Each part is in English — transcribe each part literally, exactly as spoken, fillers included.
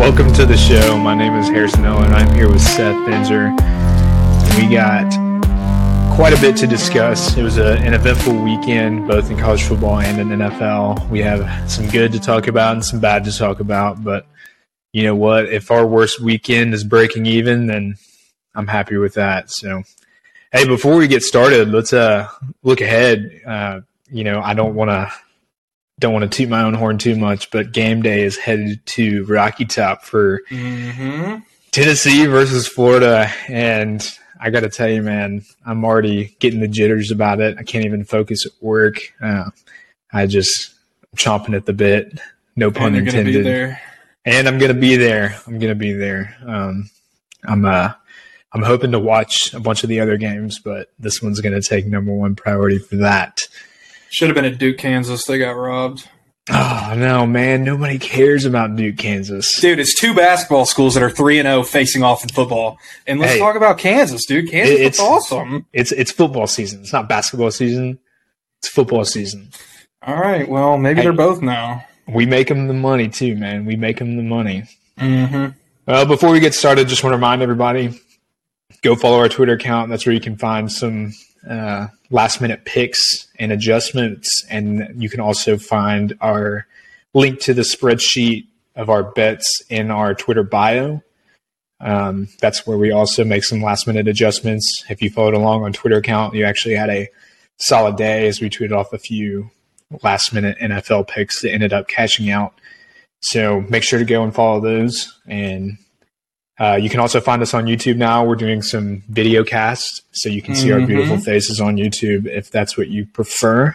Welcome to the show. My name is Harrison Owen. I'm here with Seth Benzer. We got quite a bit to discuss. It was a, an eventful weekend, both in college football and in the N F L. We have some good to talk about and some bad to talk about. But you know what? If our worst weekend is breaking even, then I'm happy with that. So, hey, before we get started, let's uh, look ahead. Uh, you know, I don't want to don't want to toot my own horn too much, but game day is headed to Rocky Top for mm-hmm. Tennessee versus Florida. And I got to tell you, man, I'm already getting the jitters about it. I can't even focus at work. Uh, I just I'm chomping at the bit. No pun and intended. Gonna be there. And I'm going to be there. I'm going to be there. Um, I'm, uh, I'm hoping to watch a bunch of the other games, but this one's going to take number one priority for that. Should have been at Duke, Kansas. They got robbed. Oh, no, man. Nobody cares about Duke, Kansas. Dude, it's two basketball schools that are three and oh facing off in football. And let's hey, talk about Kansas, dude. Kansas it, it's, is awesome. It's it's football season. It's not basketball season. It's football season. All right. Well, maybe hey, they're both now. We make them the money, too, man. We make them the money. Mm-hmm. Well, before we get started, just want to remind everybody, go follow our Twitter account. That's where you can find some – Uh, last minute picks and adjustments, and you can also find our link to the spreadsheet of our bets in our Twitter bio. Um, that's where we also make some last minute adjustments. If you followed along on Twitter account, you actually had a solid day as we tweeted off a few last minute N F L picks that ended up cashing out. So make sure to go and follow those. And Uh, you can also find us on YouTube now. We're doing some video casts, so you can see mm-hmm. our beautiful faces on YouTube if that's what you prefer.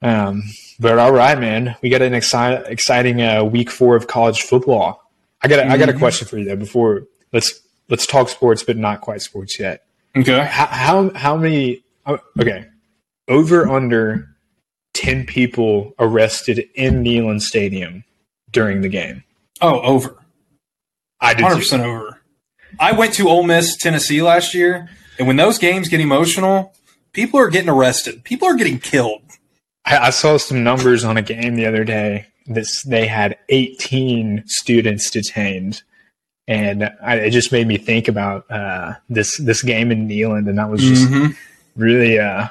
Um, but all right, man, we got an exci- exciting uh, week four of college football. I got a, mm-hmm. I got a question for you though. Before let's let's talk sports, but not quite sports yet. Okay. How how, how many? Okay, over under ten people arrested in Neyland Stadium during the game. Oh, over. I did one hundred percent over. I went to Ole Miss, Tennessee last year, and when those games get emotional, people are getting arrested. People are getting killed. I, I saw some numbers on a game the other day. This they had eighteen students detained, and I, it just made me think about uh, this this game in Neyland, and I was just mm-hmm. really uh,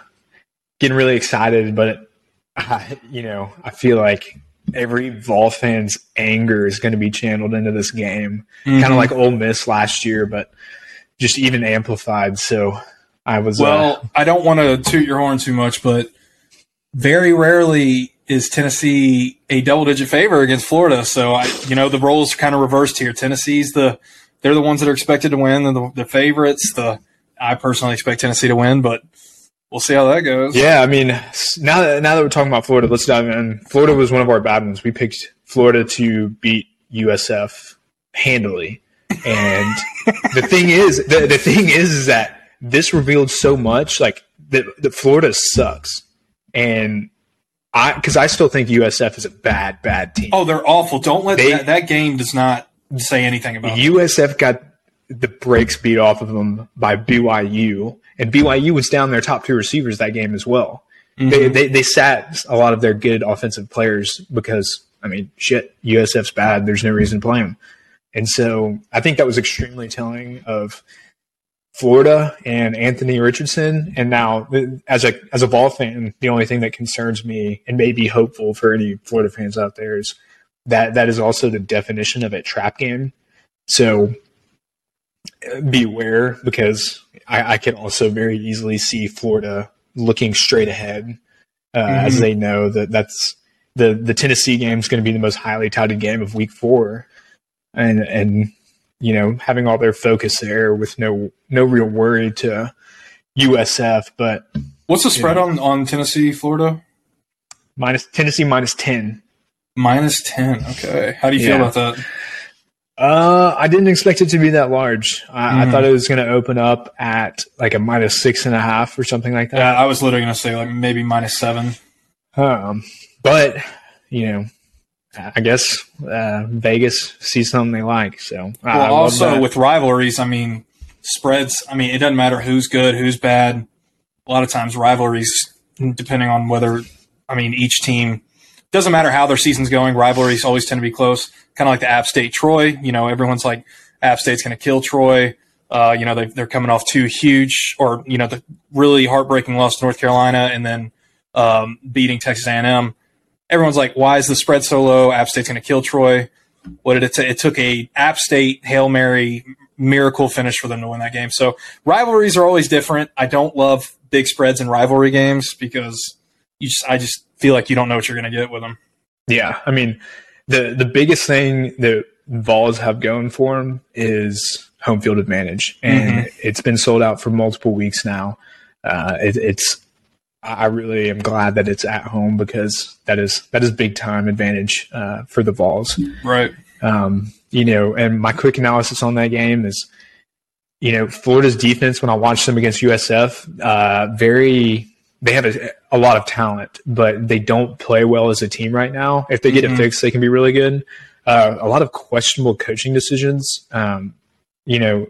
getting really excited. But I, you know, I feel like every Vol fan's anger is going to be channeled into this game, mm-hmm. kind of like Ole Miss last year, but just even amplified. So I was well. Uh, I don't want to toot your horn too much, but very rarely is Tennessee a double-digit favor against Florida. So I, you know, the roles are kind of reversed here. Tennessee's the they're the ones that are expected to win, and the, the favorites. The I personally expect Tennessee to win, but we'll see how that goes. Yeah, I mean, now that now that we're talking about Florida, let's dive in. Florida was one of our bad ones. We picked Florida to beat U S F handily, and the thing is, the, the thing is, is that this revealed so much, like that, that Florida sucks, and I because I still think U S F is a bad, bad team. Oh, they're awful. Don't let they, that, that game does not say anything about U S F them. Got the brakes beat off of them by B Y U. And B Y U was down their top two receivers that game as well. Mm-hmm. They, they they sat a lot of their good offensive players because, I mean, shit, U S F's bad. There's no reason to play them. And so I think that was extremely telling of Florida and Anthony Richardson. And now, as a as a ball fan, the only thing that concerns me and may be hopeful for any Florida fans out there is that that is also the definition of a trap game. So beware, because I, I can also very easily see Florida looking straight ahead uh, mm-hmm. as they know that that's the, the Tennessee game is going to be the most highly touted game of week four. And, and, you know, having all their focus there with no, no real worry to U S F, but what's the spread know, on, on Tennessee, Florida? Minus Tennessee, minus ten, minus ten. Okay. How do you yeah. feel about that? Uh, I didn't expect it to be that large. I, mm. I thought it was going to open up at like a minus six and a half or something like that. Yeah, I was literally going to say like maybe minus seven. Um, but you know, I guess uh, Vegas sees something they like. So well, I also with rivalries, I mean spreads. I mean it doesn't matter who's good, who's bad. A lot of times rivalries, depending on whether I mean each team. doesn't matter how their season's going. Rivalries always tend to be close, kind of like the App State Troy. You know, everyone's like, App State's going to kill Troy. Uh, you know, they, they're coming off two huge, or, you know, the really heartbreaking loss to North Carolina and then um, beating Texas A and M. Everyone's like, why is the spread so low? App State's going to kill Troy. What did it take? It took a App State Hail Mary miracle finish for them to win that game. So rivalries are always different. I don't love big spreads in rivalry games because you just, I just feel like you don't know what you're going to get with them. Yeah. I mean, the, the biggest thing that Vols have going for them is home field advantage. And mm-hmm. it's been sold out for multiple weeks now. Uh, it, it's, I really am glad that it's at home because that is that is big time advantage uh, for the Vols, right? Um, you know, and my quick analysis on that game is, you know, Florida's defense when I watched them against U S F, uh, very they have a, a lot of talent, but they don't play well as a team right now. If they get mm-hmm. it fixed, they can be really good. Uh, a lot of questionable coaching decisions, um, you know.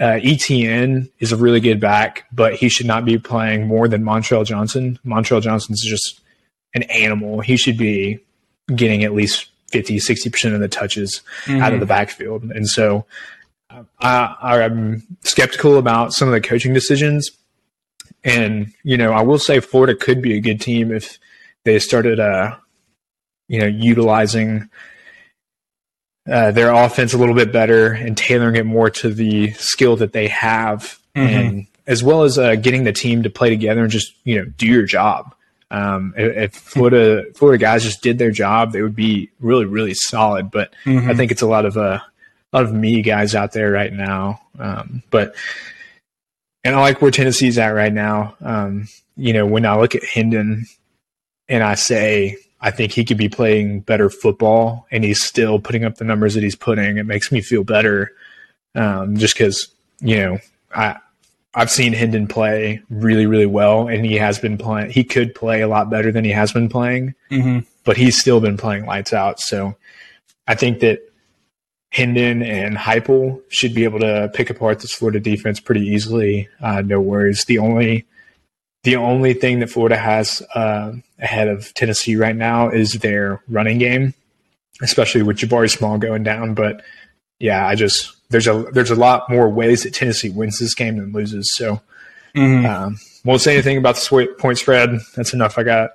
Uh, E T N is a really good back, but he should not be playing more than Montrell Johnson. Montrell Johnson's just an animal. He should be getting at least fifty, sixty percent of the touches mm-hmm. out of the backfield. And so uh, I, I'm skeptical about some of the coaching decisions. And, you know, I will say Florida could be a good team if they started, uh, you know, utilizing – Uh, their offense a little bit better and tailoring it more to the skill that they have, mm-hmm. and as well as uh, getting the team to play together and just, you know, do your job. Um, if Florida Florida guys just did their job, they would be really, really solid. But mm-hmm. I think it's a lot of uh, a lot of me guys out there right now. Um, but and I like where Tennessee's at right now. Um, you know, when I look at Hinden and I say, I think he could be playing better football, and he's still putting up the numbers that he's putting. It makes me feel better, um, just because, you know, I I've seen Hinden play really, really well, and he has been playing. He could play a lot better than he has been playing, mm-hmm. but he's still been playing lights out. So I think that Hinden and Heupel should be able to pick apart this Florida defense pretty easily. Uh, no worries. The only The only thing that Florida has uh, ahead of Tennessee right now is their running game, especially with Jabari Small going down. But yeah, I just there's a there's a lot more ways that Tennessee wins this game than loses. So mm-hmm. um, won't say anything about the point spread. That's enough I got.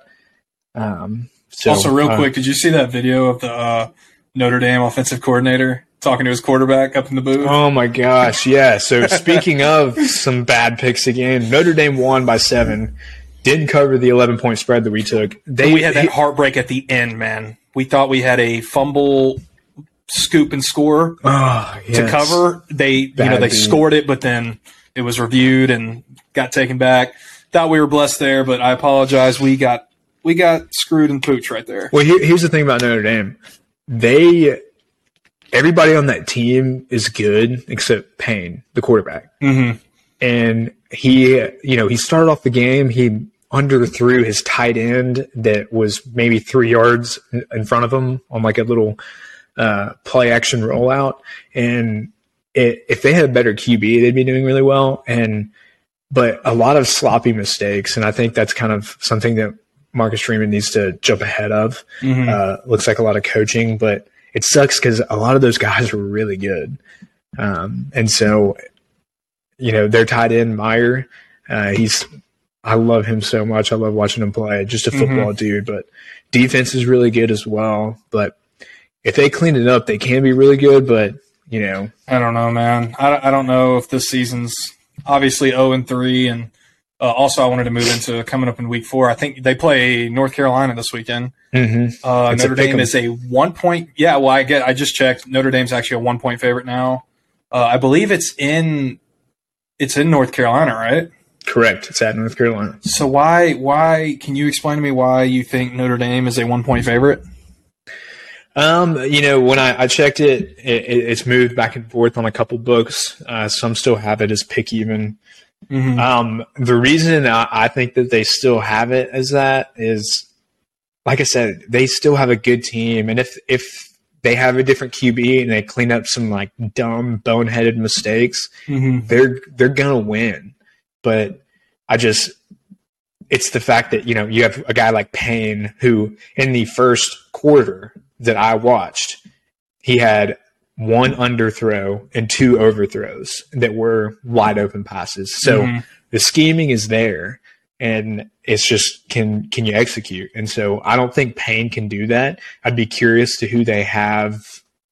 Um, so, also, real uh, quick, did you see that video of the uh, Notre Dame offensive coordinator talking to his quarterback up in the booth? Oh, my gosh, yeah. So, speaking of some bad picks again, Notre Dame won by seven. Didn't cover the eleven-point spread that we took. They, we had that heartbreak at the end, man. We thought we had a fumble, scoop, and score oh, yes. to cover. They bad you know, they beat. scored it, but then it was reviewed and got taken back. Thought we were blessed there, but I apologize. We got we got screwed and pooched right there. Well, here, here's the thing about Notre Dame. They – Everybody on that team is good except Payne, the quarterback. Mm-hmm. And he, you know, he started off the game. He underthrew his tight end that was maybe three yards in front of him on like a little uh, play action rollout. And it, if they had a better Q B, they'd be doing really well. And but a lot of sloppy mistakes, and I think that's kind of something that Marcus Freeman needs to jump ahead of. Mm-hmm. Uh, looks like a lot of coaching, but it sucks because a lot of those guys were really good. Um, and so, you know, their tight end, Meyer, uh, he's – I love him so much. I love watching him play. Just a football mm-hmm. dude. But defense is really good as well. But if they clean it up, they can be really good. But, you know. I don't know, man. I, I don't know if this season's obviously oh and three. And uh, also I wanted to move into coming up in week four. I think they play North Carolina this weekend. Mm-hmm. Uh, Notre Dame is a one-point – yeah, well, I get. I just checked. Notre Dame's actually a one-point favorite now. Uh, I believe it's in it's in North Carolina, right? Correct. It's at North Carolina. So why why – can you explain to me why you think Notre Dame is a one-point favorite? Um, you know, when I, I checked it, it, it's moved back and forth on a couple books. Uh, some still have it as pick even. Mm-hmm. Um, the reason I, I think that they still have it as that is – like I said, they still have a good team, and if if they have a different Q B and they clean up some like dumb, boneheaded mistakes, mm-hmm. they're they're gonna win. But I just it's the fact that, you know, you have a guy like Payne who in the first quarter that I watched, he had one underthrow and two overthrows that were wide open passes. So mm-hmm. the scheming is there, and it's just, can can you execute? And so I don't think Payne can do that. I'd be curious to who they have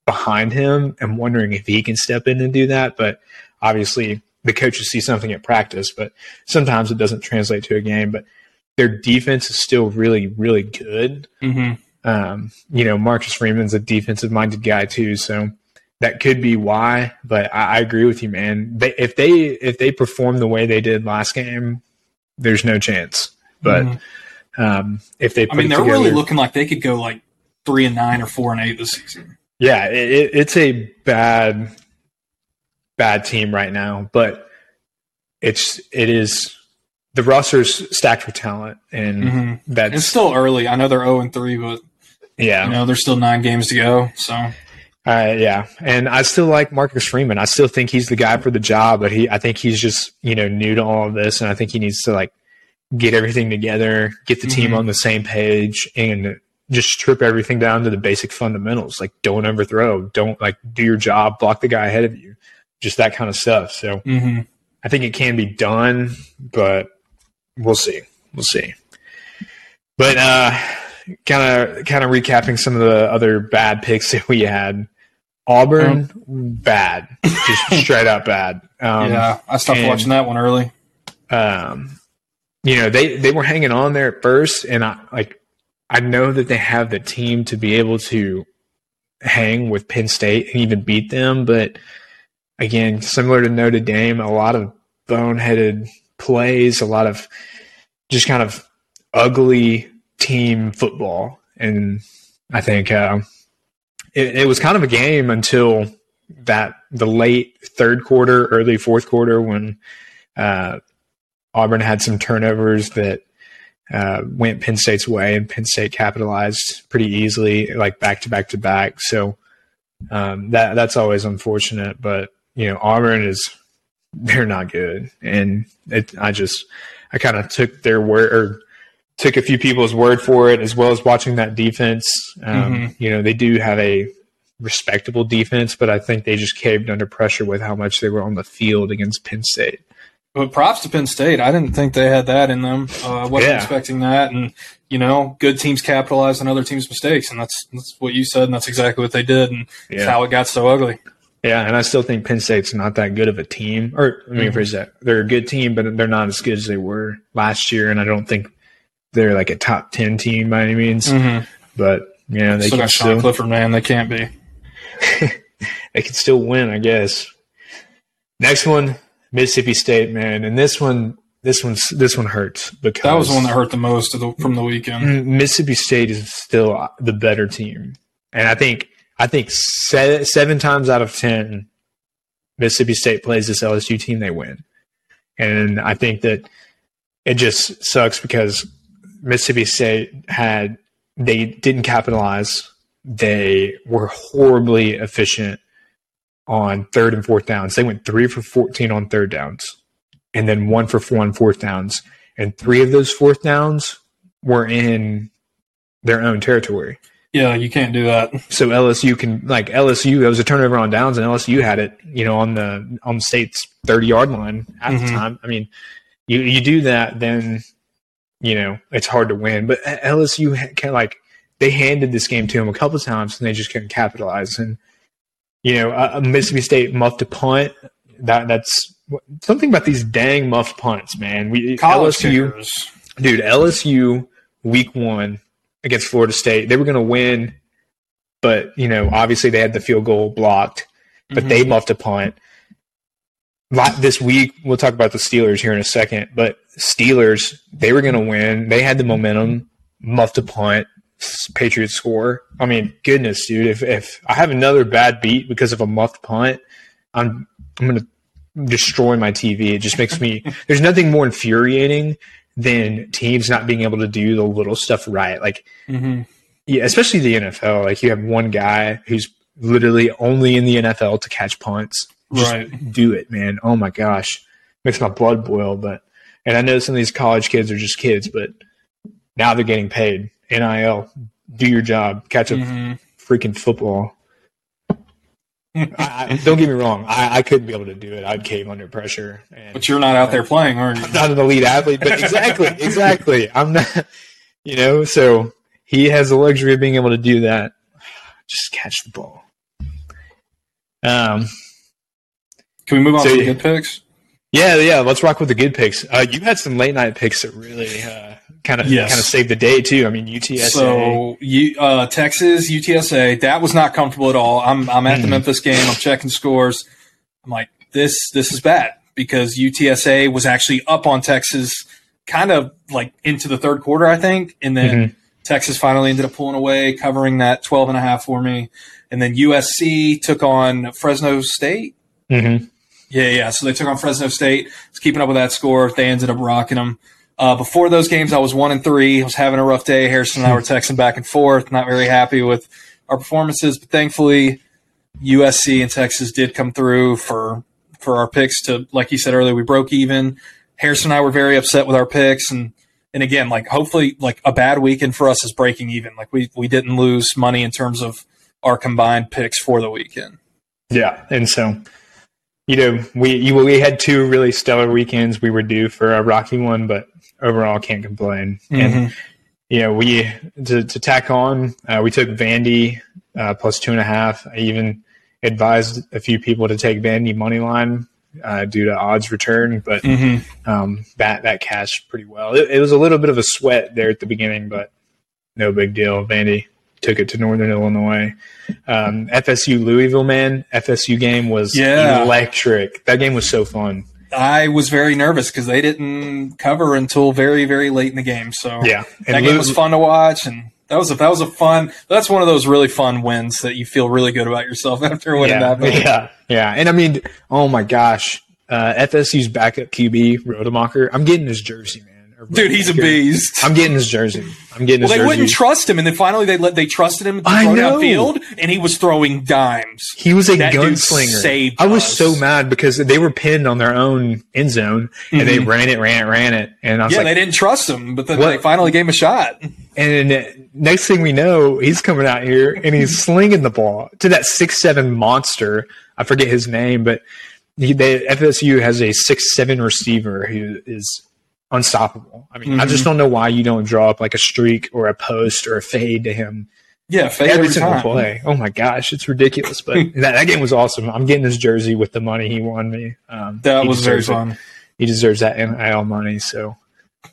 behind him. I'm wondering if he can step in and do that, but obviously the coaches see something at practice, but sometimes it doesn't translate to a game. But their defense is still really, really good. Mm-hmm. Um, you know, Marcus Freeman's a defensive-minded guy too, so that could be why. But I, I agree with you, man. They, if they if they perform the way they did last game, there's no chance. But mm-hmm. um, if they, put I mean, they're together, really looking like they could go like three and nine or four and eight this season. Yeah, it, it's a bad. bad team right now, but it's it is the roster's stacked with talent, and mm-hmm. that's it's still early. I know they're zero and three, but yeah, you know, there's still nine games to go. So uh yeah. And I still like Marcus Freeman. I still think he's the guy for the job, but he I think he's just, you know, new to all of this, and I think he needs to like get everything together, get the mm-hmm. team on the same page, and just strip everything down to the basic fundamentals. Like, don't overthrow, don't like do your job, block the guy ahead of you. Just that kind of stuff. So mm-hmm. I think it can be done, but we'll see. We'll see. But kind of kind of recapping some of the other bad picks that we had. Auburn, um, bad. Just straight up bad. Um, yeah, I stopped and, watching that one early. Um, you know, they, they were hanging on there at first, and I like I know that they have the team to be able to hang with Penn State and even beat them, but again, similar to Notre Dame, a lot of boneheaded plays, a lot of just kind of ugly team football. And I think uh, it, it was kind of a game until that the late third quarter, early fourth quarter, when uh, Auburn had some turnovers that uh, went Penn State's way, and Penn State capitalized pretty easily, like back to back to back. So um, that that's always unfortunate, but you know, Auburn is, they're not good. And it, I just, I kind of took their word, or took a few people's word for it, as well as watching that defense. Um, mm-hmm. You know, they do have a respectable defense, but I think they just caved under pressure with how much they were on the field against Penn State. But props to Penn State. I didn't think they had that in them. I uh, wasn't yeah. expecting that. And, you know, good teams capitalize on other teams' mistakes. And that's that's what you said, and that's exactly what they did. And yeah. that's how it got so ugly. Yeah, and I still think Penn State's not that good of a team. Or, I mean, mm-hmm. for that, they're a good team, but they're not as good as they were last year. And I don't think they're like a top ten team by any means. Mm-hmm. But yeah, they still can got Sean still, Clifford, man. They can't be. They can still win, I guess. Next one, Mississippi State, man. And this one, this one's this one hurts because that was the one that hurt the most of the, from the weekend. Mississippi State is still the better team, and I think. I think seven, seven times out of ten, Mississippi State plays this L S U team, they win. And I think that it just sucks because Mississippi State had – they didn't capitalize. They were horribly efficient on third and fourth downs. They went three for fourteen on third downs and then one for four on fourth downs. And three of those fourth downs were in their own territory. Yeah, you can't do that. So L S U can, like L S U, there was a turnover on downs, and L S U had it, you know, on the on the state's thirty-yard line at mm-hmm. the time. I mean, you, you do that, then, you know, it's hard to win. But L S U, kind of like, they handed this game to them a couple of times, and they just couldn't capitalize. And, you know, uh, Mississippi State muffed a punt. That That's something about these dang muffed punts, man. We College L S U, kickers. Dude, L S U week one against Florida State, they were going to win, but, you know, obviously they had the field goal blocked, but mm-hmm. they muffed a punt. This week, we'll talk about the Steelers here in a second, but Steelers, they were going to win. They had the momentum, muffed a punt, Patriots score. I mean, goodness, dude, if if I have another bad beat because of a muffed punt, I'm I'm going to destroy my T V. It just makes me – there's nothing more infuriating than teams not being able to do the little stuff right. Like, mm-hmm. yeah, especially the N F L. Like, you have one guy who's literally only in the N F L to catch punts. Just right. do it, man. Oh, my gosh. Makes my blood boil. But And I know some of these college kids are just kids, but now they're getting paid. N I L, do your job, catch a mm-hmm. freaking football. I, don't get me wrong. I, I couldn't be able to do it. I'd cave under pressure. And, but you're not out uh, there playing, are you? I'm not an elite athlete, but exactly, exactly. I'm not, you know, so he has the luxury of being able to do that. Just catch the ball. Um, Can we move on so, to the good picks? Yeah, yeah. Let's rock with the good picks. Uh, you had some late night picks that really uh, kind of yes. kind of saved the day too. I mean, U T S A, so you, uh, Texas, U T S A. That was not comfortable at all. I'm I'm at mm. the Memphis game. I'm checking scores. I'm like, this this is bad because U T S A was actually up on Texas, kind of like into the third quarter, I think, and then mm-hmm. Texas finally ended up pulling away, covering that twelve and a half for me, and then U S C took on Fresno State. Mm-hmm. Yeah, yeah. So they took on Fresno State. It's keeping up with that score. They ended up rocking them. Uh, before those games, I was one and three. I was having a rough day. Harrison and I were texting back and forth, not very happy with our performances. But thankfully, U S C and Texas did come through for for our picks. To like you said earlier, we broke even. Harrison and I were very upset with our picks, and and again, like hopefully, like a bad weekend for us is breaking even. Like we we didn't lose money in terms of our combined picks for the weekend. Yeah, and so. You know, we you, we had two really stellar weekends. We were due for a rocky one, but overall can't complain. Mm-hmm. And, you know, we, to, to tack on, uh, we took Vandy uh, plus two and a half. I even advised a few people to take Vandy money line uh, due to odds return, but mm-hmm. um, that, that cashed pretty well. It, it was a little bit of a sweat there at the beginning, but no big deal. Vandy took it to Northern Illinois. Um, F S U Louisville, man, F S U game was yeah. electric. That game was so fun. I was very nervous because they didn't cover until very, very late in the game. So yeah. that Lou- game was fun to watch, and that was a that was a fun. That's one of those really fun wins that you feel really good about yourself after winning yeah. that. Yeah, yeah, and I mean, oh my gosh, uh, F S U's backup Q B Rodemacher. I'm getting his jersey, man. Dude, he's a beast. I'm getting his jersey. I'm getting his well, they jersey. They wouldn't trust him, and then finally they let they trusted him at the throwdown field, and he was throwing dimes. He was a that gunslinger. I was us. so mad because they were pinned on their own end zone, and mm-hmm. they ran it, ran it, ran it. And I was yeah, like, they didn't trust him, but then what? They finally gave him a shot. And next thing we know, he's coming out here, and he's slinging the ball to that six seven monster. I forget his name, but he, they, F S U has a six seven receiver who is – unstoppable. I mean, mm-hmm. I just don't know why you don't draw up like a streak or a post or a fade to him. Yeah, fade every, every single time. Play. Oh my gosh, it's ridiculous. But that, that game was awesome. I'm getting his jersey with the money he won me. Um, that was very fun. It. He deserves that N I L money. So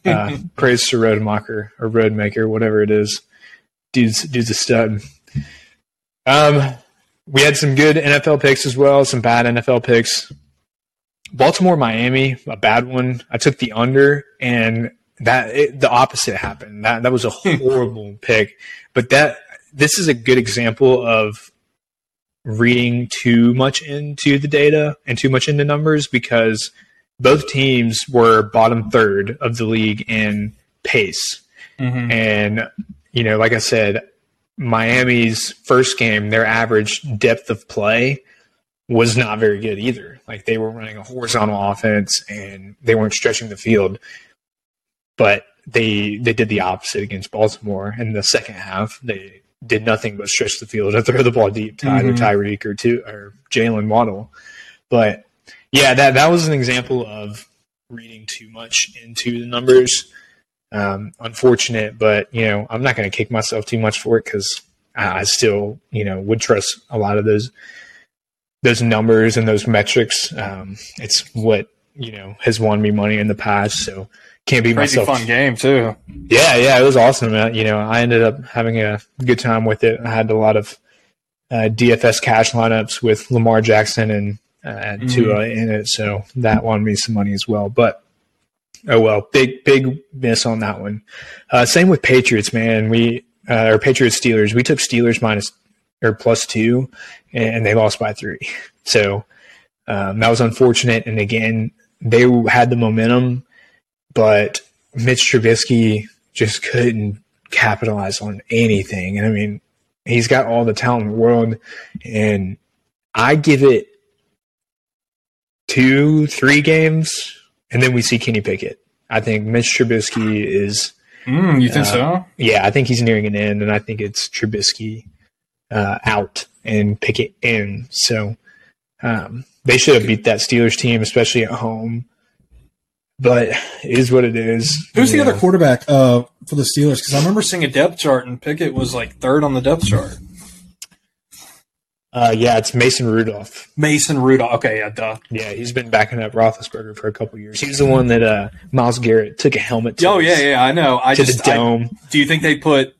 uh, praise to Rodemacher or Rodemacher, whatever it is. Dude's dude's a stud. Um, we had some good N F L picks as well. Some bad N F L picks. Baltimore, Miami, a bad one. I took the under, and that it, the opposite happened. That that was a horrible pick. But that this is a good example of reading too much into the data and too much into numbers because both teams were bottom third of the league in pace. Mm-hmm. And you know, like I said, Miami's first game, their average depth of play was not very good either. Like they were running a horizontal offense and they weren't stretching the field, but they they did the opposite against Baltimore. In the second half, they did nothing but stretch the field and throw the ball deep to either mm-hmm. Tyreek or to or Jalen Waddle. But yeah, that that was an example of reading too much into the numbers. Um, unfortunate, but you know I'm not going to kick myself too much for it because I, I still you know would trust a lot of those. Those numbers and those metrics, um, it's what, you know, has won me money in the past. So can't be myself. Crazy fun game too. Yeah. Yeah. It was awesome. Uh, you know, I ended up having a good time with it. I had a lot of uh, D F S cash lineups with Lamar Jackson and, uh, and mm-hmm. Tua in it. So that won me some money as well, but oh, well, big, big miss on that one. Uh, same with Patriots, man. We, uh, or Patriots Steelers, we took Steelers minus or plus two, and they lost by three. So um, that was unfortunate. And again, they had the momentum, but Mitch Trubisky just couldn't capitalize on anything. And I mean, he's got all the talent in the world, and I give it two, three games, and then we see Kenny Pickett. I think Mitch Trubisky is mm, – You think uh, so? Yeah, I think he's nearing an end, and I think it's Trubisky uh, out and Pickett in. So um, they should have beat that Steelers team, especially at home. But it is what it is. Who's the other quarterback uh, for the Steelers? Because I remember seeing a depth chart, and Pickett was like third on the depth chart. Uh, yeah, it's Mason Rudolph. Mason Rudolph. Okay, yeah, duh. Yeah, he's been backing up Roethlisberger for a couple of years. He's the one that uh, Myles Garrett took a helmet to. Oh, his, yeah, yeah, I know. I to just, the dome. I, do you think they put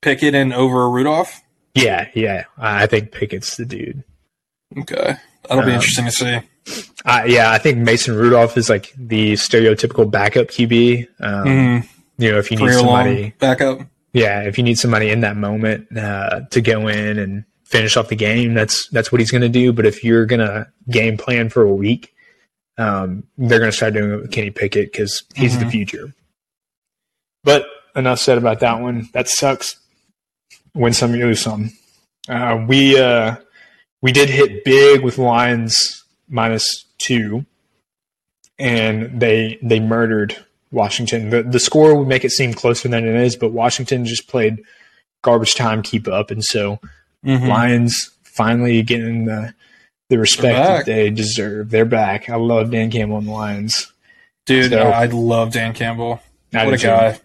Pickett in over Rudolph? Yeah, yeah. I think Pickett's the dude. Okay. That'll um, be interesting to see. Uh, yeah, I think Mason Rudolph is like the stereotypical backup Q B. Um, mm-hmm. You know, if you Career need somebody. Backup. Yeah, if you need somebody in that moment uh, to go in and finish off the game, that's that's what he's going to do. But if you're going to game plan for a week, um, they're going to start doing it with Kenny Pickett because he's mm-hmm. the future. But enough said about that one. That sucks. Win some, you lose some. Uh, we uh, we did hit big with Lions minus two, and they they murdered Washington. The, the score would make it seem closer than it is, but Washington just played garbage time keep up, and so Mm-hmm. Lions finally getting the, the respect that they deserve. They're back. I love Dan Campbell and the Lions. Dude, so, I love Dan Campbell. What a guy.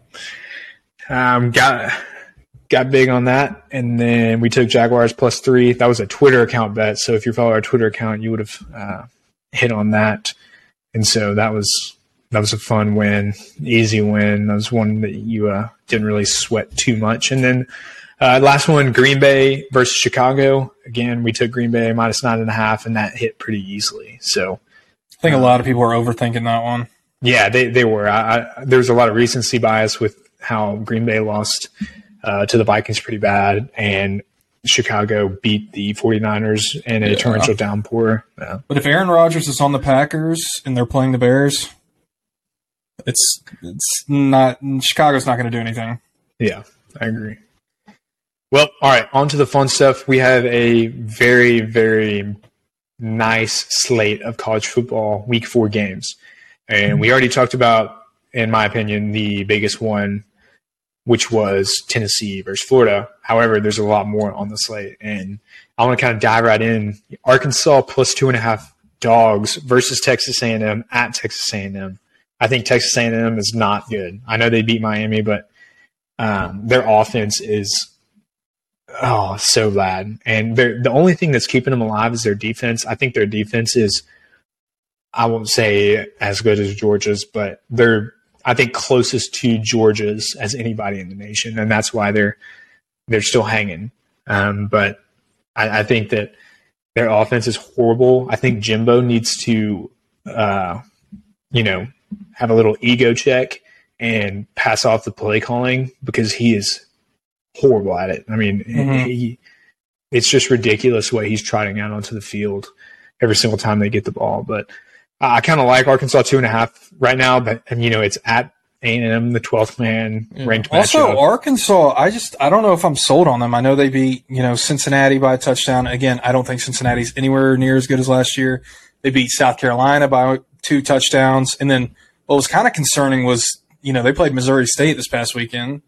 Um, got got big on that, and then we took Jaguars plus three. That was a Twitter account bet, so if you follow our Twitter account, you would have uh, hit on that. And so that was that was a fun win, easy win. That was one that you uh, didn't really sweat too much. And then Uh, last one, Green Bay versus Chicago. Again, we took Green Bay minus nine and a half, and that hit pretty easily. So, I think um, a lot of people are overthinking that one. Yeah, they they were. I, I, there was a lot of recency bias with how Green Bay lost uh, to the Vikings pretty bad, and Chicago beat the 49ers in a yeah. torrential downpour. Yeah. But if Aaron Rodgers is on the Packers and they're playing the Bears, it's it's not Chicago's not going to do anything. Yeah, I agree. Well, all right, on to the fun stuff. We have a very, very nice slate of college football week four games. And we already talked about, in my opinion, the biggest one, which was Tennessee versus Florida. However, there's a lot more on the slate. And I want to kind of dive right in. Arkansas plus two and a half dogs versus Texas A and M at Texas A and M. I think Texas A and M is not good. I know they beat Miami, but um, their offense is – Oh, so bad. And the only thing that's keeping them alive is their defense. I think their defense is, I won't say as good as Georgia's, but they're, I think, closest to Georgia's as anybody in the nation. And that's why they're they're still hanging. Um, but I, I think that their offense is horrible. I think Jimbo needs to, uh, you know, have a little ego check and pass off the play calling because he is horrible at it. I mean, mm-hmm. he, it's just ridiculous what he's trotting out onto the field every single time they get the ball. But uh, I kind of like Arkansas two and a half right now. But and you know, it's at A and M, the twelfth man yeah. ranked. Also, matchup. Arkansas. I just I don't know if I'm sold on them. I know they beat you know Cincinnati by a touchdown. Again, I don't think Cincinnati's anywhere near as good as last year. They beat South Carolina by two touchdowns. And then what was kind of concerning was you know they played Missouri State this past weekend.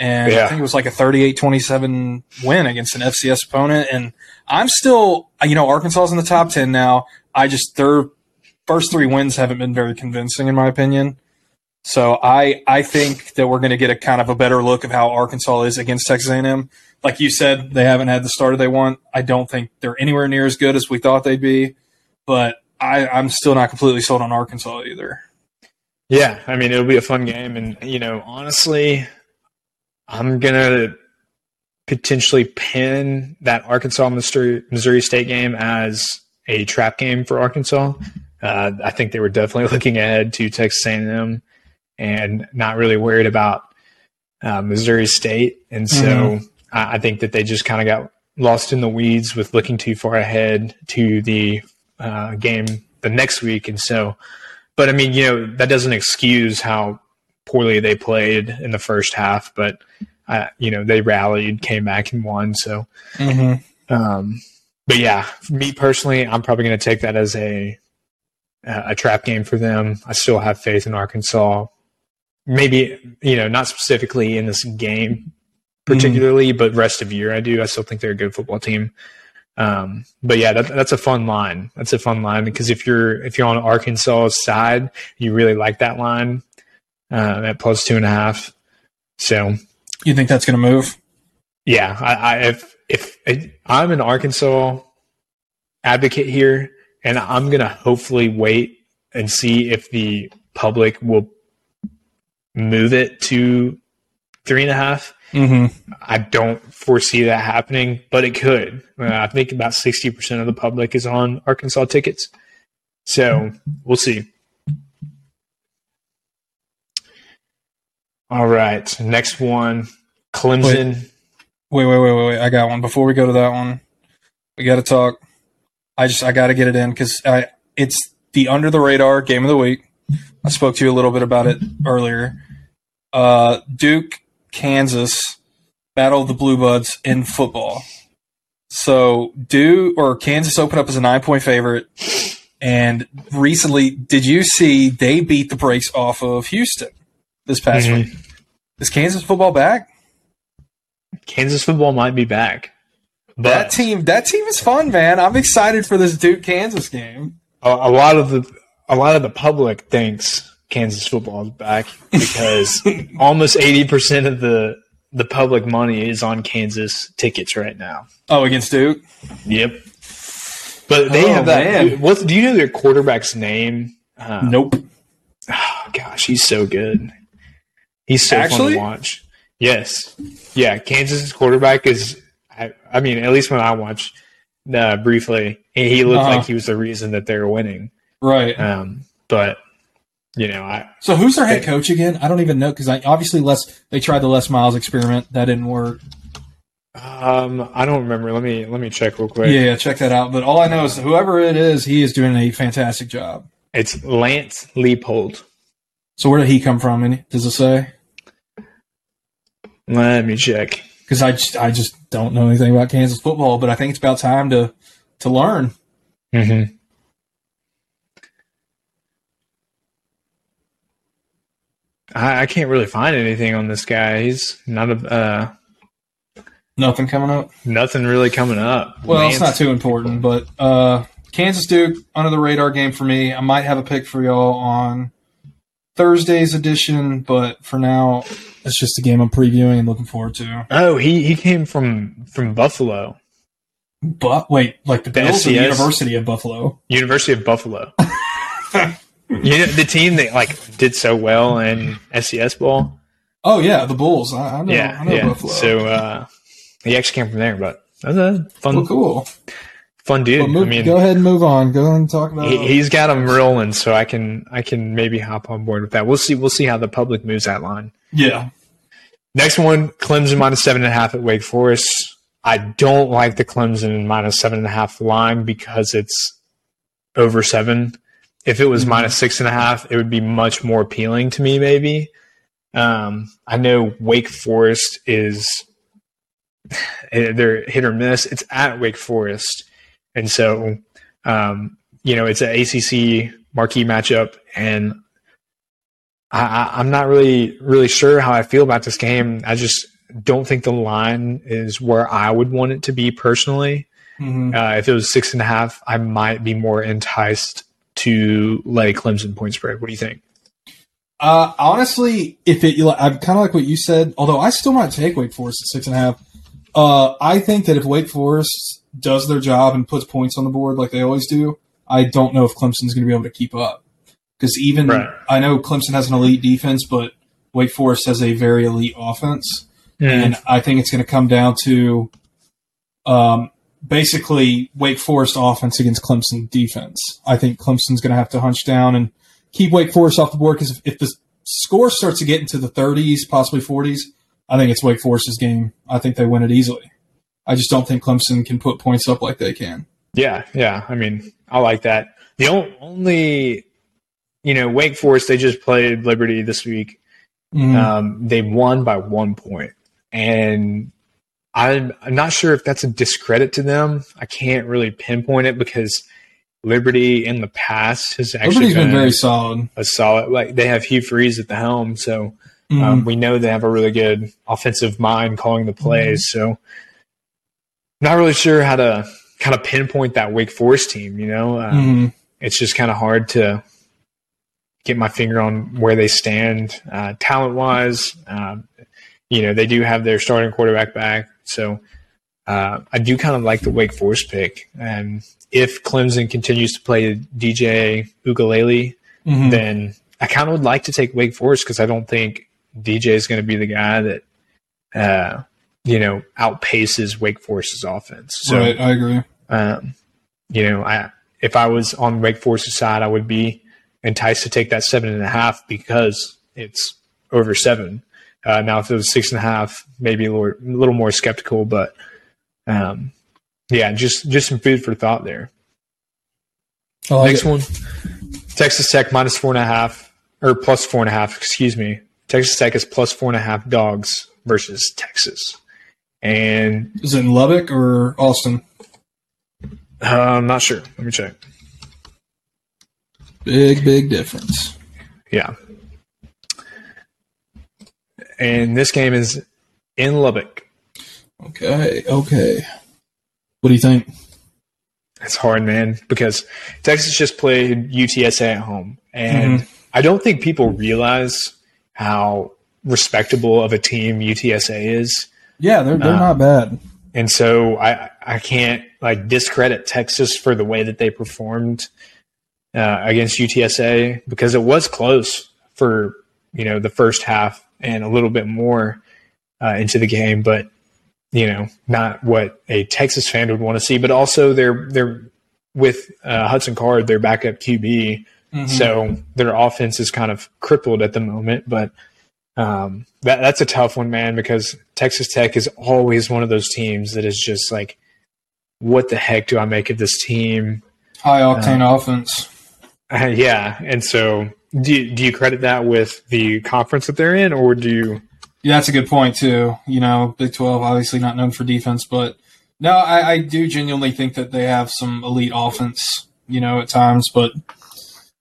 And yeah. I think it was like a thirty-eight twenty-seven win against an F C S opponent. And I'm still, you know, Arkansas is in the top ten now. I just, their first three wins haven't been very convincing, in my opinion. So I I think that we're going to get a kind of a better look of how Arkansas is against Texas A and M. Like you said, they haven't had the starter they want. I don't think they're anywhere near as good as we thought they'd be. But I, I'm still not completely sold on Arkansas either. Yeah, I mean, it'll be a fun game. And, you know, honestly, I'm going to potentially pin that Arkansas-Missouri Missouri State game as a trap game for Arkansas. Uh, I think they were definitely looking ahead to Texas A and M and not really worried about uh, Missouri State. And so mm-hmm. I, I think that they just kind of got lost in the weeds with looking too far ahead to the uh, game the next week. And so, but I mean, you know, that doesn't excuse how poorly they played in the first half, but uh, you know they rallied, came back, and won. So, mm-hmm. um, but yeah, me personally, I'm probably going to take that as a uh, a trap game for them. I still have faith in Arkansas. Maybe, you know, not specifically in this game particularly, mm-hmm. but rest of year I do. I still think they're a good football team. Um, but yeah, that, that's a fun line. That's a fun line because if you're if you're on Arkansas' side, you really like that line uh, at plus two and a half. So you think that's going to move? Yeah, I, I if if I, I'm an Arkansas advocate here, and I'm going to hopefully wait and see if the public will move it to three and a half. Mm-hmm. I don't foresee that happening, but it could. Uh, I think about sixty percent of the public is on Arkansas tickets. So we'll see. All right. Next one, Clemson. Wait, wait, wait, wait, wait. I got one. Before we go to that one, we got to talk. I just, I got to get it in because I, it's the under the radar game of the week. I spoke to you a little bit about it earlier. Uh, Duke, Kansas, battle of the blue bloods in football. So Duke or Kansas opened up as a nine point favorite. And recently, did you see they beat the brakes off of Houston this past mm-hmm. week? Is Kansas football back? Kansas football might be back. But that team, that team is fun, man. I'm excited for this Duke Kansas game. A, a lot of the, a lot of the public thinks Kansas football is back because almost eighty percent of the the public money is on Kansas tickets right now. Oh, against Duke? Yep. But they oh, have that. What do you know their quarterback's name? Um, nope. Oh gosh, he's so good. He's so Actually? fun to watch. Yes. Yeah, Kansas's quarterback is. I, I mean, at least when I watched uh, briefly, he looked uh-huh. like he was the reason that they were winning. Right. Um, but, you know, I. So who's their head coach again? I don't even know because I obviously Les, they tried the Les Miles experiment. That didn't work. Um, I don't remember. Let me let me check real quick. Yeah, check that out. But all I know is whoever it is, he is doing a fantastic job. It's Lance Leipold. So where did he come from? And does it say? Let me check. Because I just, I just don't know anything about Kansas football, but I think it's about time to to learn. Mm-hmm. I, I can't really find anything on this guy. He's not a uh, nothing coming up. Nothing really coming up. Well, Lance. It's not too important, but uh, Kansas Duke under the radar game for me. I might have a pick for y'all on Thursday's edition, but for now, it's just a game I'm previewing and looking forward to. Oh, he, he came from from Buffalo. But wait, like the, the Bills or the University of Buffalo? University of Buffalo. You know, the team that like did so well in S C S ball. Oh yeah, the Bulls. I, I know. Yeah, I know yeah. Buffalo. So uh, he actually came from there, but that's a fun, well, cool, fun dude. Well, move, I mean, go ahead and move on. Go ahead and talk about. He, he's got them rolling, so I can I can maybe hop on board with that. We'll see. We'll see how the public moves that line. Yeah. Next one, Clemson minus seven and a half at Wake Forest. I don't like the Clemson minus seven and a half line because it's over seven. If it was mm-hmm. minus six and a half, it would be much more appealing to me, maybe. Um, I know Wake Forest is – they're hit or miss. It's at Wake Forest. And so, um, you know, it's an A C C marquee matchup, and I, I, I'm not really, really sure how I feel about this game. I just don't think the line is where I would want it to be personally. Mm-hmm. Uh, if it was six and a half, I might be more enticed to lay Clemson point spread. What do you think? Uh, honestly, if it, I'm kind of like what you said, although I still might take Wake Forest at six and a half. Uh, I think that if Wake Forest does their job and puts points on the board like they always do, I don't know if Clemson's going to be able to keep up. Because even right. I know Clemson has an elite defense, but Wake Forest has a very elite offense. Mm. And I think it's going to come down to um, basically Wake Forest offense against Clemson defense. I think Clemson's going to have to hunch down and keep Wake Forest off the board because if, if the score starts to get into the thirties, possibly forties, I think it's Wake Forest's game. I think they win it easily. I just don't think Clemson can put points up like they can. Yeah, yeah. I mean, I like that. The only... You know, Wake Forest, they just played Liberty this week. Mm-hmm. Um, they won by one point. And I'm, I'm not sure if that's a discredit to them. I can't really pinpoint it because Liberty in the past has actually Liberty's been, been very a, solid. A solid, like they have Hugh Freeze at the helm, so mm-hmm. um, we know they have a really good offensive mind calling the plays. Mm-hmm. So, not really sure how to kind of pinpoint that Wake Forest team. You know, um, mm-hmm. it's just kind of hard to get my finger on where they stand uh, talent-wise. Um, you know, they do have their starting quarterback back, so. Uh, I do kind of like the Wake Forest pick. And if Clemson continues to play D J Ukulele, mm-hmm. then I kind of would like to take Wake Forest because I don't think D J is going to be the guy that, uh, you know, outpaces Wake Forest's offense. So, right, I agree. Um, you know, I if I was on Wake Forest's side, I would be enticed to take that seven and a half because it's over seven. Uh, now, if it was six and a half, maybe a little, a little more skeptical, but. Um, yeah, just, just some food for thought there. Like Next it. one, Texas Tech minus four and a half, or plus four and a half, excuse me. Texas Tech is plus four and a half dogs versus Texas. And is it in Lubbock or Austin? Uh, I'm not sure. Let me check. Big, big difference. Yeah. And this game is in Lubbock. Okay, okay. What do you think? It's hard, man, because Texas just played U T S A at home. And mm-hmm. I don't think people realize how respectable of a team U T S A is. Yeah, they're they're um, not bad. And so I, I can't like discredit Texas for the way that they performed uh, against U T S A because it was close for, you know, the first half and a little bit more uh, into the game, but you know, not what a Texas fan would want to see, but also they're they're with uh, Hudson Card, their backup Q B, mm-hmm. so their offense is kind of crippled at the moment. But um, that that's a tough one, man, because Texas Tech is always one of those teams that is just like, what the heck do I make of this team? High octane uh, offense. Uh, yeah, and so do do you credit that with the conference that they're in, or do you? Yeah, that's a good point, too. You know, Big twelve, obviously not known for defense, but no, I, I do genuinely think that they have some elite offense, you know, at times, but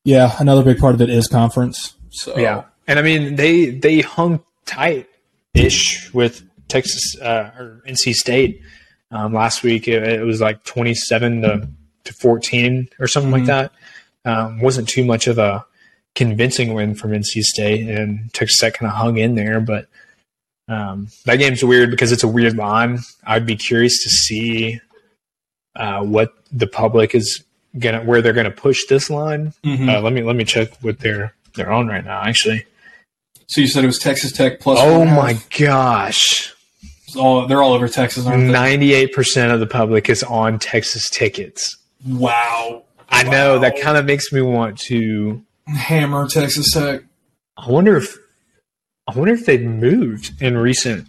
yeah, another big part of it is conference. So yeah, and I mean, they they hung tight-ish with Texas uh, or N C State um, last week. It, it was like twenty-seven to, to fourteen or something mm-hmm. like that. Um, wasn't too much of a convincing win from N C State, and Texas Tech kind of hung in there, but Um, that game's weird because it's a weird line. I'd be curious to see uh, what the public is gonna, where they're gonna push this line. Mm-hmm. Uh, let me let me check what they're they're on right now. Actually, so you said it was Texas Tech plus. Oh my gosh! It's all, they're all over Texas, aren't they? Ninety-eight percent of the public is on Texas tickets. Wow! I wow. know that kind of makes me want to hammer Texas Tech. I wonder if. I wonder if they've moved in recent.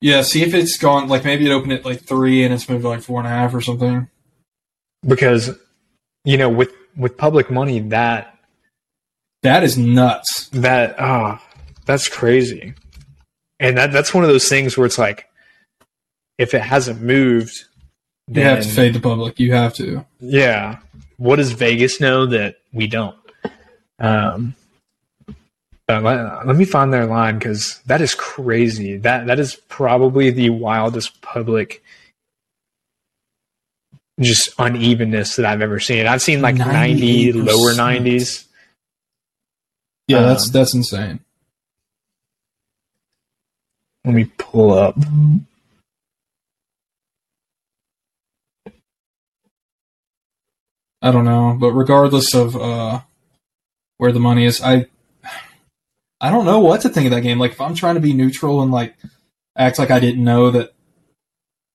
Yeah, see if it's gone. Like maybe it opened at like three and it's moved to like four and a half or something. Because, you know, with, with public money, that that is nuts. That ah, oh, that's crazy. And that that's one of those things where it's like, if it hasn't moved, then, you have to fade the public. You have to. Yeah. What does Vegas know that we don't? Um. Uh, let, let me find their line because that is crazy. That that is probably the wildest public just unevenness that I've ever seen. I've seen like ninety, lower nineties. Yeah, that's um, that's insane. Let me pull up. I don't know, but regardless of uh, where the money is, I. I don't know what to think of that game. Like, if I'm trying to be neutral and, like, act like I didn't know that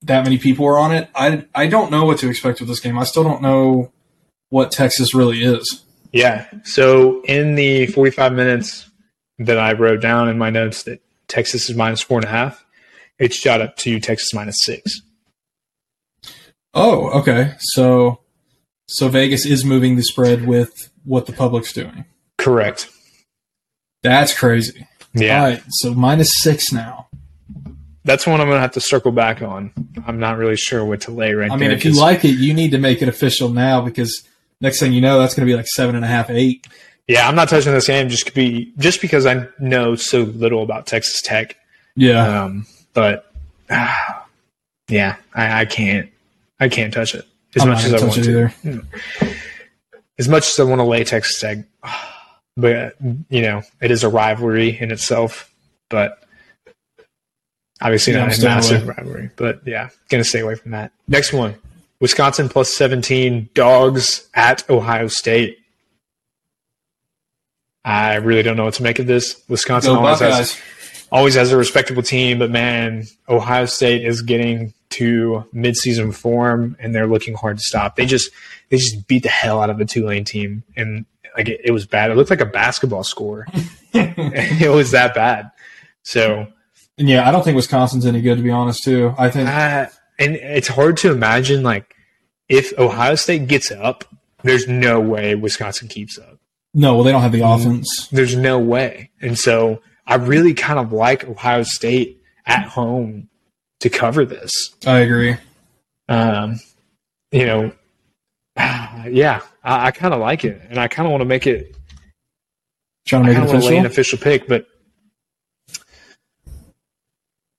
that many people were on it, I, I don't know what to expect with this game. I still don't know what Texas really is. Yeah. So, in the forty-five minutes that I wrote down in my notes that Texas is minus four and a half, it shot up to Texas minus six. Oh, okay. So, so Vegas is moving the spread with what the public's doing. Correct. That's crazy. Yeah. All right, so minus six now. That's one I'm going to have to circle back on. I'm not really sure what to lay right there. I mean, there, if you like it, you need to make it official now because next thing you know, that's going to be like seven and a half, eight. Yeah, I'm not touching this game just be just because I know so little about Texas Tech. Yeah, um, but uh, yeah, I, I can't, I can't touch it as I'm much as I want to. As much as I want to lay Texas Tech, but you know, it is a rivalry in itself. But obviously, yeah, not a massive away. rivalry. But yeah, gonna stay away from that. Next one: Wisconsin plus seventeen dogs at Ohio State. I really don't know what to make of this. Wisconsin always has, always has a respectable team, but, man, Ohio State is getting to midseason form, and they're looking hard to stop. They just they just beat the hell out of a Tulane team, and like it, it was bad. It looked like a basketball score. It was that bad. So, and yeah, I don't think Wisconsin's any good, to be honest, too. I think, uh, and it's hard to imagine, like, if Ohio State gets up, there's no way Wisconsin keeps up. No, well, they don't have the offense. There's no way. And so I really kind of like Ohio State at home to cover this. I agree. Um, you know, yeah, I, I kind of like it. And I kind of want to make it – trying to make I it official? Lay an official pick, but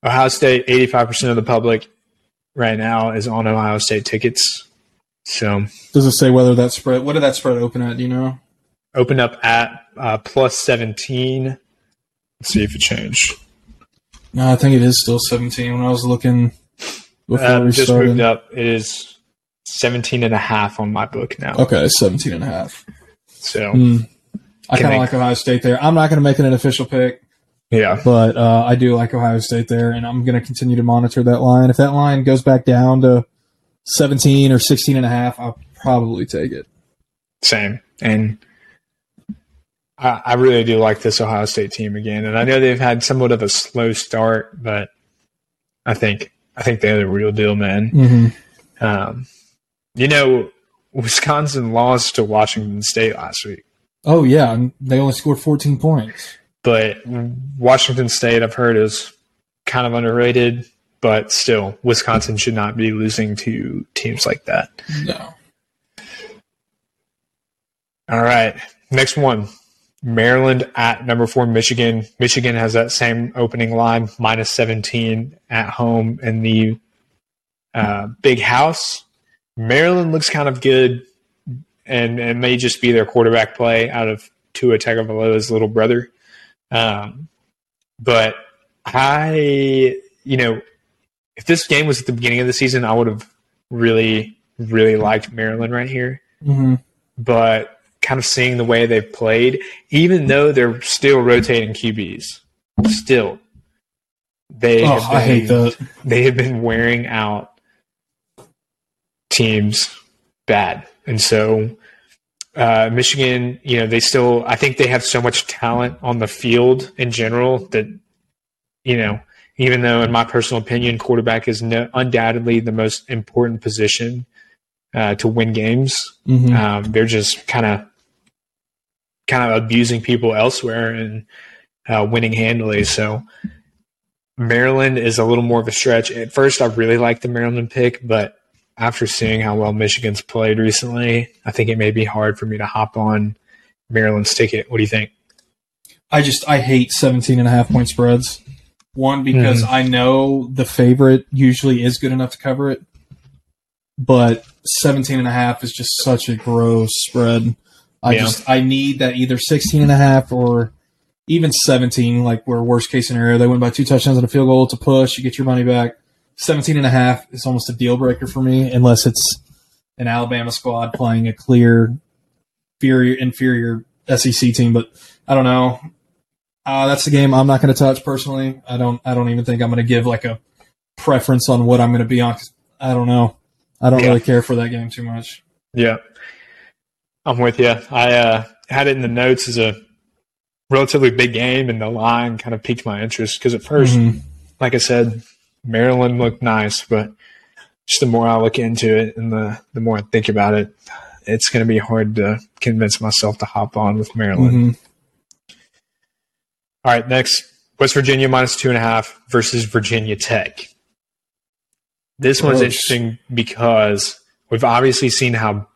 Ohio State, eighty-five percent of the public right now is on Ohio State tickets. So does it say whether that spread – what did that spread open at, do you know? Open up at uh, plus seventeen. Let's see if it changed. No, I think it is still seventeen. When I was looking before uh, we just started. Moved up. It is seventeen and a half on my book now. Okay, seventeen and a half. So mm. I kind of like Ohio State there. I'm not going to make it an official pick. Yeah. But uh, I do like Ohio State there, and I'm going to continue to monitor that line. If that line goes back down to seventeen or sixteen and a half, I'll probably take it. Same. And I really do like this Ohio State team again, and I know they've had somewhat of a slow start, but I think I think they're the real deal, man. Mm-hmm. Um, you know, Wisconsin lost to Washington State last week. Oh yeah, and they only scored fourteen points. But Washington State, I've heard, is kind of underrated, but still, Wisconsin should not be losing to teams like that. No. All right, next one. Maryland at number four, Michigan. Michigan has that same opening line, minus seventeen at home in the uh, big house. Maryland looks kind of good, and it may just be their quarterback play out of Tua Tagovailoa's little brother. Um, but I, you know, if this game was at the beginning of the season, I would have really, really liked Maryland right here. Mm-hmm. But kind of seeing the way they've played, even though they're still rotating Q Bs, still they oh, have been, I hate that. They have been wearing out teams bad, and so uh, Michigan, you know, they still. I think they have so much talent on the field in general that, you know, even though in my personal opinion, quarterback is no, undoubtedly the most important position uh, to win games. Mm-hmm. Um, they're just kind of. kind of abusing people elsewhere and uh, winning handily. So Maryland is a little more of a stretch. At first, I really liked the Maryland pick, but after seeing how well Michigan's played recently, I think it may be hard for me to hop on Maryland's ticket. What do you think? I just, I hate seventeen and a half point spreads. One, because mm. I know the favorite usually is good enough to cover it, but seventeen and a half is just such a gross spread. I yeah. just I need that either sixteen and a half or even seventeen, like where worst case scenario they win by two touchdowns and a field goal to push, you get your money back. Seventeen and a half is almost a deal breaker for me unless it's an Alabama squad playing a clear inferior, inferior S E C team. But I don't know. Uh, that's the game I'm not going to touch personally. I don't. I don't even think I'm going to give like a preference on what I'm going to be on. I don't know. I don't yeah. really care for that game too much. Yeah. I'm with you. I uh, had it in the notes as a relatively big game, and the line kind of piqued my interest because at first, mm-hmm. like I said, Maryland looked nice, but just the more I look into it and the, the more I think about it, it's going to be hard to convince myself to hop on with Maryland. Mm-hmm. All right, next, West Virginia minus two and a half versus Virginia Tech. This Gross. One's interesting because we've obviously seen how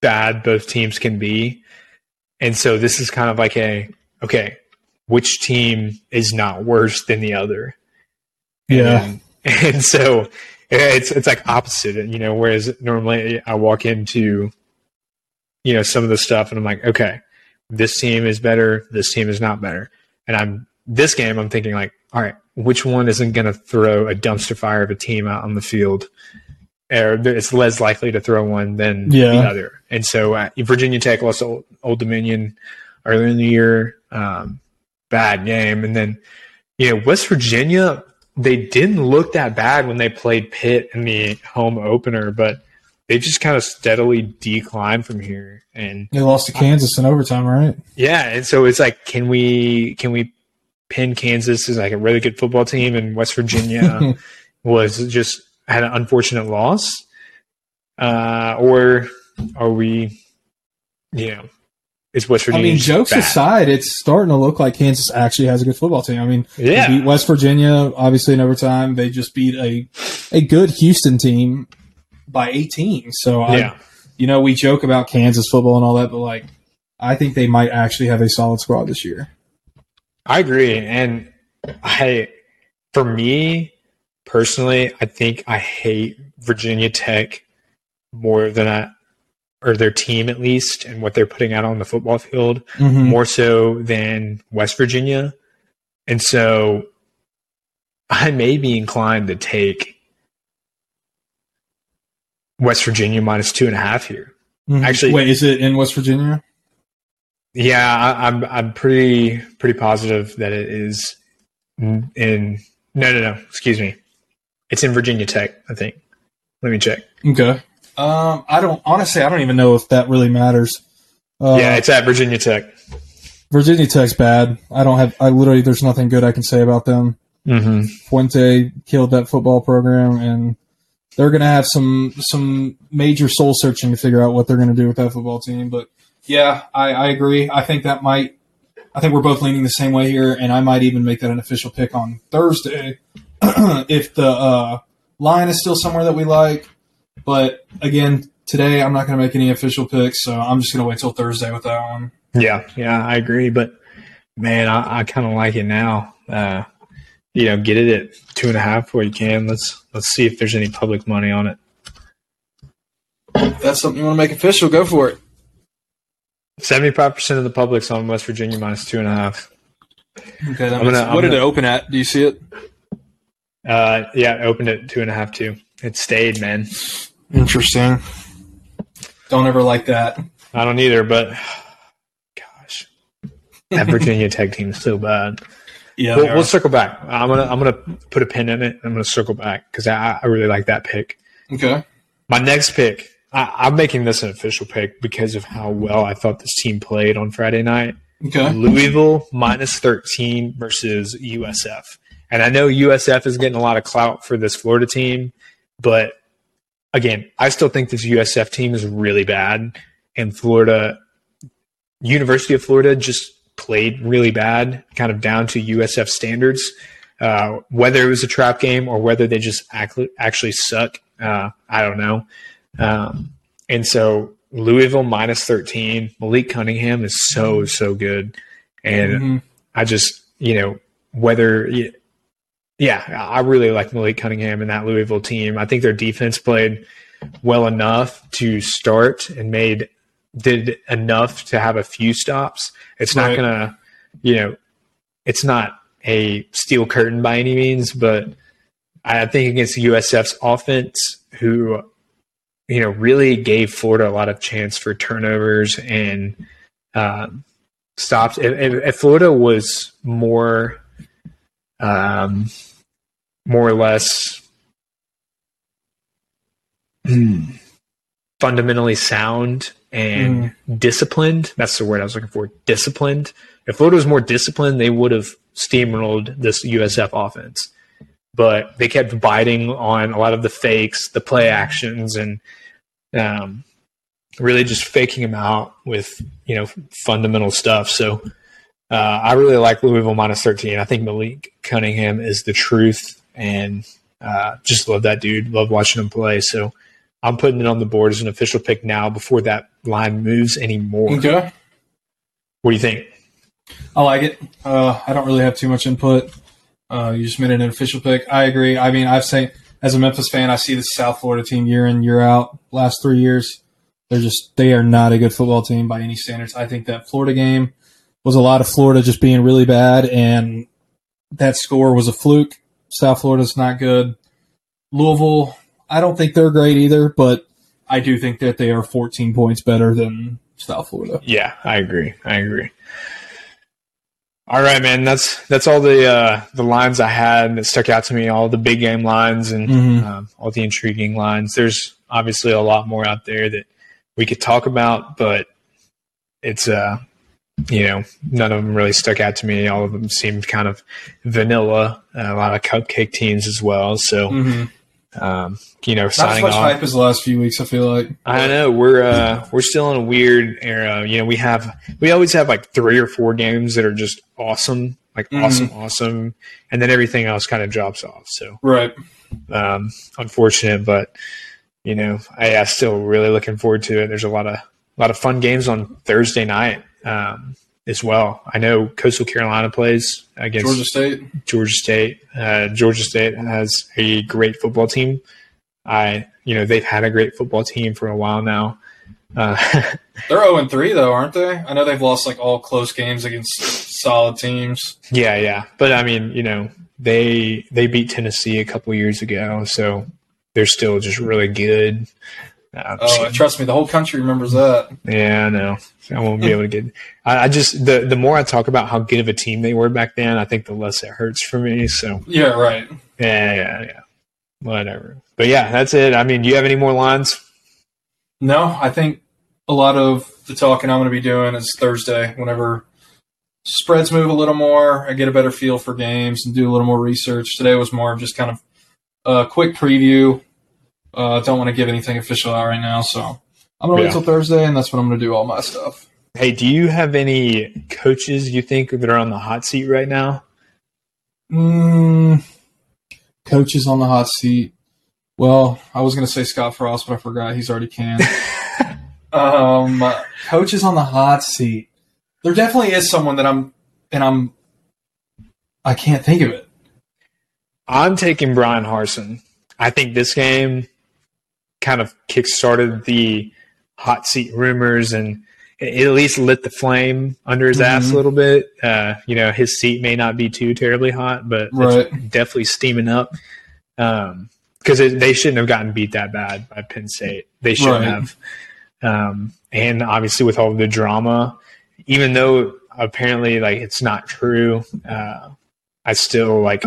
bad both teams can be. And so this is kind of like a, okay, which team is not worse than the other? Yeah. And, and so it's it's like opposite, you know, whereas normally I walk into, you know, some of the stuff and I'm like, okay, this team is better, this team is not better. And I'm this game, I'm thinking like, all right, which one isn't going to throw a dumpster fire of a team out on the field? Or it's less likely to throw one than yeah. the other. And so uh, Virginia Tech lost Old, Old Dominion earlier in the year. Um, bad game. And then, you know, West Virginia, they didn't look that bad when they played Pitt in the home opener, but they just kind of steadily declined from here. And they lost to Kansas I, in overtime, right? Yeah. And so it's like, can we, can we pin Kansas as like a really good football team, and West Virginia was just had an unfortunate loss? Uh, or are we, you know, it's West Virginia. I mean, jokes bad. aside, it's starting to look like Kansas actually has a good football team. I mean, yeah. they beat West Virginia, obviously, in overtime. They just beat a a good Houston team by eighteen. So, I, yeah. you know, we joke about Kansas football and all that, but, like, I think they might actually have a solid squad this year. I agree. And I, for me personally, I think I hate Virginia Tech more than I – or their team at least, and what they're putting out on the football field, mm-hmm. more so than West Virginia. And so I may be inclined to take West Virginia minus two and a half here. Mm-hmm. Actually, wait, is it in West Virginia? Yeah, I, I'm I'm pretty pretty positive that it is in. No, no, no. Excuse me. It's in Virginia Tech, I think. Let me check. Okay. Um, I don't honestly. I don't even know if that really matters. Uh, yeah, it's at Virginia Tech. Virginia Tech's bad. I don't have. I literally, there's nothing good I can say about them. Mm-hmm. Fuente killed that football program, and they're going to have some some major soul searching to figure out what they're going to do with that football team. But yeah, I, I agree. I think that might. I think we're both leaning the same way here, and I might even make that an official pick on Thursday if the uh, line is still somewhere that we like. But, again, today I'm not going to make any official picks, so I'm just going to wait till Thursday with that one. Yeah, yeah, I agree. But, man, I, I kind of like it now. Uh, you know, get it at two and a half where you can. Let's let's see if there's any public money on it. If that's something you want to make official, go for it. seventy-five percent of the public's on West Virginia minus two and a half. Okay, that makes, gonna, what did gonna, it open at? Do you see it? Uh, yeah, it opened at two and a half, too. It stayed, man. Interesting. Don't ever like that. I don't either, but gosh, that Virginia Tech team is so bad. Yeah, we'll, we'll circle back. I'm gonna I'm gonna put a pin in it. I'm gonna circle back because I, I really like that pick. Okay. My next pick, I, I'm making this an official pick because of how well I thought this team played on Friday night. Okay. Louisville minus thirteen versus U S F, and I know U S F is getting a lot of clout for this Florida team, but again, I still think this U S F team is really bad, and Florida, University of Florida just played really bad, kind of down to U S F standards. Uh, whether it was a trap game or whether they just act- actually suck, uh, I don't know. Um, and so Louisville minus thirteen, Malik Cunningham is so, so good. And mm-hmm. I just, you know, whether you, yeah, I really like Malik Cunningham and that Louisville team. I think their defense played well enough to start and made did enough to have a few stops. It's not right. gonna, you know, it's not a steel curtain by any means, but I think against U S F's offense, who, you know, really gave Florida a lot of chance for turnovers and uh, stops. If, if Florida was more, um. more or less fundamentally sound and mm. disciplined. That's the word I was looking for, disciplined. If Florida was more disciplined, they would have steamrolled this U S F offense. But they kept biting on a lot of the fakes, the play actions, and um, really just faking them out with, you know, fundamental stuff. So uh, I really like Louisville minus thirteen. I think Malik Cunningham is the truth. And uh, just love that dude. Love watching him play. So I'm putting it on the board as an official pick now before that line moves anymore. Okay. What do you think? I like it. Uh, I don't really have too much input. Uh, you just made it an official pick. I agree. I mean, I've seen as a Memphis fan, I see the South Florida team year in, year out. Last three years, they're just they are not a good football team by any standards. I think that Florida game was a lot of Florida just being really bad, and that score was a fluke. South Florida's not good. Louisville, I don't think they're great either, but I do think that they are fourteen points better than South Florida. Yeah, I agree. I agree. All right, man. That's that's all the uh, the lines I had that stuck out to me. All the big game lines and mm-hmm. um, all the intriguing lines. There's obviously a lot more out there that we could talk about, but it's uh you know none of them really stuck out to me. All of them seemed kind of vanilla. A lot of cupcake teams as well. So mm-hmm. um, you know, not signing as much off, hype as the last few weeks. I feel like I know we're uh, we're still in a weird era. You know, we have we always have like three or four games that are just awesome, like mm-hmm. awesome, awesome, and then everything else kind of drops off. So, right, um, unfortunate, but you know, I, I'm still really looking forward to it. There's a lot of a lot of fun games on Thursday night um, as well. I know Coastal Carolina plays against Georgia State. Georgia State, uh, Georgia State has a great football team. I, you know, they've had a great football team for a while now. Uh, They're oh and three, though, aren't they? I know they've lost, like, all close games against solid teams. Yeah, yeah. But, I mean, you know, they they beat Tennessee a couple years ago, so they're still just really good. Uh, oh, just, trust me, the whole country remembers that. Yeah, I know. I won't be able to get – I just – the the more I talk about how good of a team they were back then, I think the less it hurts for me, so. Yeah, right. Yeah, yeah, yeah. Whatever. But, yeah, that's it. I mean, do you have any more lines? No, I think a lot of the talking I'm going to be doing is Thursday whenever spreads move a little more. I get a better feel for games and do a little more research. Today was more of just kind of a quick preview. I uh, don't want to give anything official out right now, so I'm going to yeah. wait till Thursday, and that's when I'm going to do all my stuff. Hey, do you have any coaches you think that are on the hot seat right now? Mm, coaches on the hot seat. Well, I was going to say Scott Frost, but I forgot he's already canned. um, coaches on the hot seat. There definitely is someone that I'm, and I'm, I can't think of it. I'm taking Brian Harsin. I think this game kind of kickstarted the hot seat rumors and it at least lit the flame under his mm-hmm. ass a little bit. Uh, you know, his seat may not be too terribly hot, but right. it's definitely steaming up. Um, Because they shouldn't have gotten beat that bad by Penn State. They shouldn't right. have. Um, and obviously with all the drama, even though apparently like it's not true, uh, I still like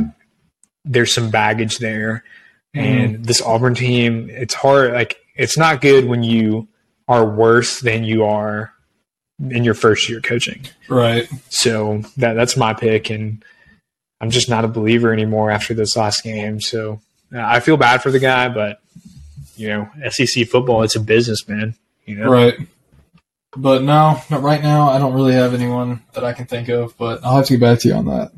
there's some baggage there. Mm. And this Auburn team, it's hard. Like it's not good when you are worse than you are in your first year coaching. Right. So that that's my pick, and I'm just not a believer anymore after this last game. So. I feel bad for the guy, but, you know, S E C football, it's a business, man. You know? Right. But no, not right now. I don't really have anyone that I can think of, but I'll have to get back to you on that.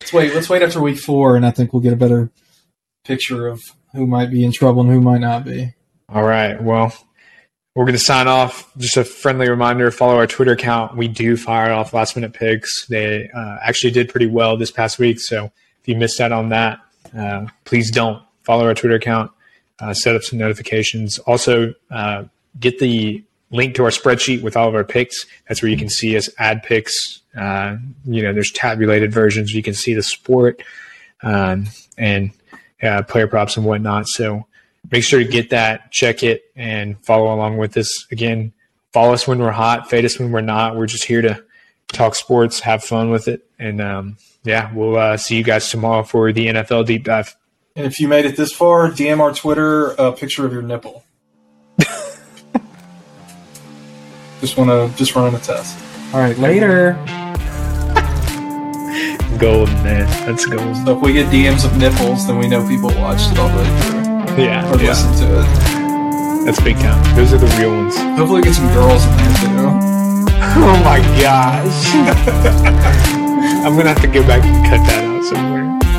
Let's wait. Let's wait after week four, and I think we'll get a better picture of who might be in trouble and who might not be. All right. Well, we're going to sign off. Just a friendly reminder, follow our Twitter account. We do fire off last-minute picks. They uh, actually did pretty well this past week, so if you missed out on that, uh, please don't. Follow our Twitter account, uh, set up some notifications. Also, uh, get the link to our spreadsheet with all of our picks. That's where you can see us add picks. Uh, you know, there's tabulated versions. You can see the sport um, and uh, player props and whatnot. So make sure to get that, check it, and follow along with us. Again, follow us when we're hot, fade us when we're not. We're just here to talk sports, have fun with it. And, um, yeah, we'll uh, see you guys tomorrow for the N F L Deep Dive. And if you made it this far, D M our Twitter a picture of your nipple. just want to just run a test. All right, later. Gold, man. That's gold. So if we get D Ms of nipples, then we know people watched it all the way through. Yeah. Or yeah. listened to it. That's big count. Those are the real ones. Hopefully we get some girls in there, too. Oh, my gosh. I'm going to have to go back and cut that out somewhere.